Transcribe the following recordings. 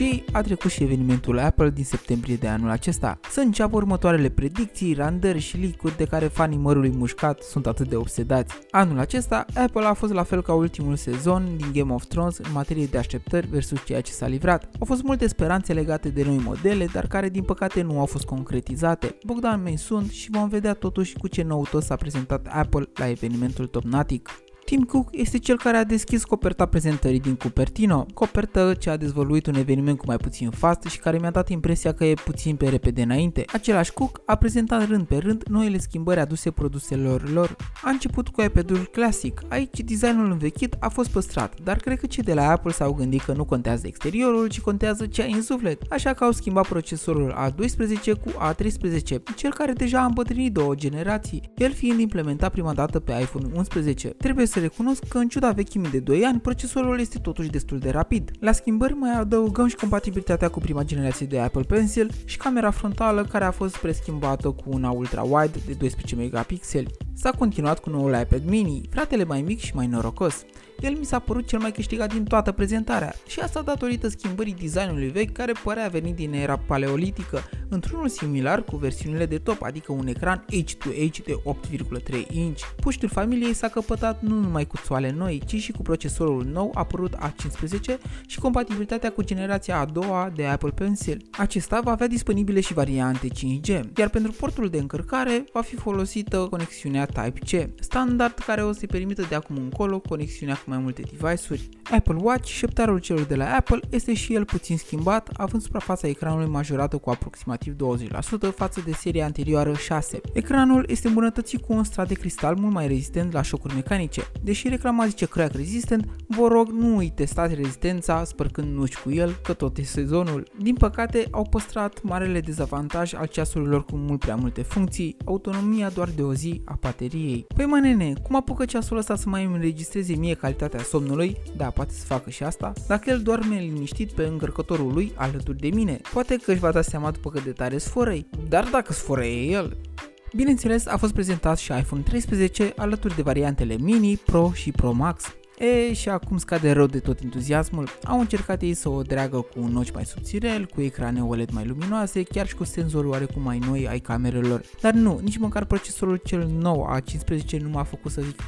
și a trecut și evenimentul Apple din septembrie de anul acesta. Să înceapă următoarele predicții, randări și leak-uri de care fanii mărului mușcat sunt atât de obsedați. Anul acesta, Apple a fost la fel ca ultimul sezon din Game of Thrones în materie de așteptări versus ceea ce s-a livrat. Au fost multe speranțe legate de noi modele, dar care din păcate nu au fost concretizate. Bogdan Meișen și vom vedea totuși cu ce noutăți s-a prezentat Apple la evenimentul Tomnatic. Tim Cook este cel care a deschis coperta prezentării din Cupertino, copertă ce a dezvăluit un eveniment cu mai puțin fast și care mi-a dat impresia că e puțin pe repede înainte. Același Cook a prezentat rând pe rând noile schimbări aduse produselor lor. A început cu iPad-ul Classic. Aici designul învechit a fost păstrat, dar cred că cei de la Apple s-au gândit că nu contează exteriorul, ci contează ce ai în suflet, așa că au schimbat procesorul A12 cu A13, cel care deja a îmbătrânit 2 generații, el fiind implementat prima dată pe iPhone 11. Trebuie să recunosc că în ciuda vechimii de 2 ani, procesorul este totuși destul de rapid. La schimbări mai adăugăm și compatibilitatea cu prima generație de Apple Pencil și camera frontală care a fost preschimbată cu una ultra-wide de 12 megapixeli. S-a continuat cu noul iPad mini, fratele mai mic și mai norocos. El mi s-a părut cel mai câștigat din toată prezentarea și asta datorită schimbării designului vechi care părea venit din era paleolitică, într-unul similar cu versiunile de top, adică un ecran edge-to-edge de 8,3 inch. Puștul familiei s-a căpătat nu numai cu țoale noi, ci și cu procesorul nou apărut A15 și compatibilitatea cu generația a doua de Apple Pencil. Acesta va avea disponibile și variante 5G, iar pentru portul de încărcare va fi folosită conexiunea Type-C, standard care o să-i permită de acum încolo conexiunea cu mai multe device-uri. Apple Watch, șeptarul celor de la Apple, este și el puțin schimbat, având suprafața ecranului majorată cu aproximativ 20% față de seria anterioară 6. Ecranul este îmbunătățit cu un strat de cristal mult mai rezistent la șocuri mecanice. Deși reclama zice crack rezistent, vă rog nu-i testați rezistența spărcând nuci cu el, că tot e sezonul. Din păcate, au păstrat marele dezavantaj al ceasurilor cu mult prea multe funcții, autonomia doar de o zi a bateriei. Păi mă nene, cum apucă ceasul ăsta să mai înregistreze mie calitatea somnului? Da, poate să facă și asta, dacă el doarme liniștit pe încărcătorul lui alături de mine. Poate că își va da seama după cât de tare sforăi, dar dacă sforăie el. Bineînțeles, a fost prezentat și iPhone 13 alături de variantele Mini, Pro și Pro Max. Și acum scade rău de tot entuziasmul. Au încercat ei să o dreagă cu un notch mai subțirel, cu ecrane OLED mai luminoase, chiar și cu senzori oarecum mai noi ai camerelor. Dar nu, nici măcar procesorul cel nou A15 nu m-a făcut să zic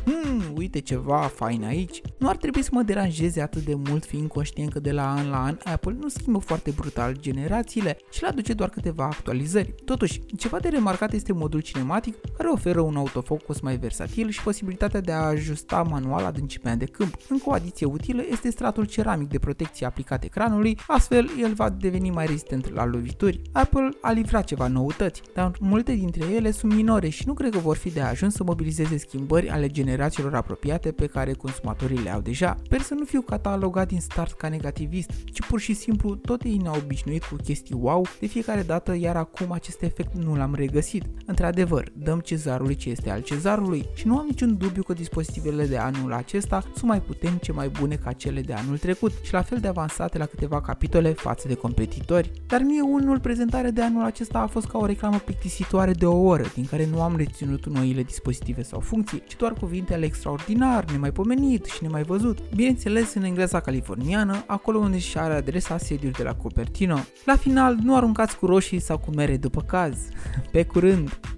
uite ceva fain aici. Nu ar trebui să mă deranjeze atât de mult, fiind conștient că de la an la an Apple nu schimbă foarte brutal generațiile și le aduce doar câteva actualizări. Totuși, ceva de remarcat este modul cinematic, care oferă un autofocus mai versatil și posibilitatea de a ajusta manual adâncimea de câmp. Încă o adiție utilă este stratul ceramic de protecție aplicat ecranului, astfel el va deveni mai rezistent la lovituri. Apple a livrat ceva noutăți, dar multe dintre ele sunt minore și nu cred că vor fi de ajuns să mobilizeze schimbări ale generațiilor apropiate pe care consumatorii le au deja. Sper să nu fiu catalogat din start ca negativist, ci pur și simplu tot ei ne-au obișnuit cu chestii wow de fiecare dată, iar acum acest efect nu l-am regăsit. Într-adevăr, dăm cezarului ce este al cezarului și nu am niciun dubiu că dispozitivele de anul acesta sunt mai puternice, mai bune ca cele de anul trecut și la fel de avansate la câteva capitole față de competitori. Dar mie unul, prezentarea de anul acesta a fost ca o reclamă plictisitoare de o oră, din care nu am reținut noile dispozitive sau funcții, ci doar cuvintele extraordinar, nemaipomenit și nemai văzut. Bineînțeles în engleza californiană, acolo unde și are adresa sediul de la Cupertino. La final, nu aruncați cu roșii sau cu mere după caz. Pe curând!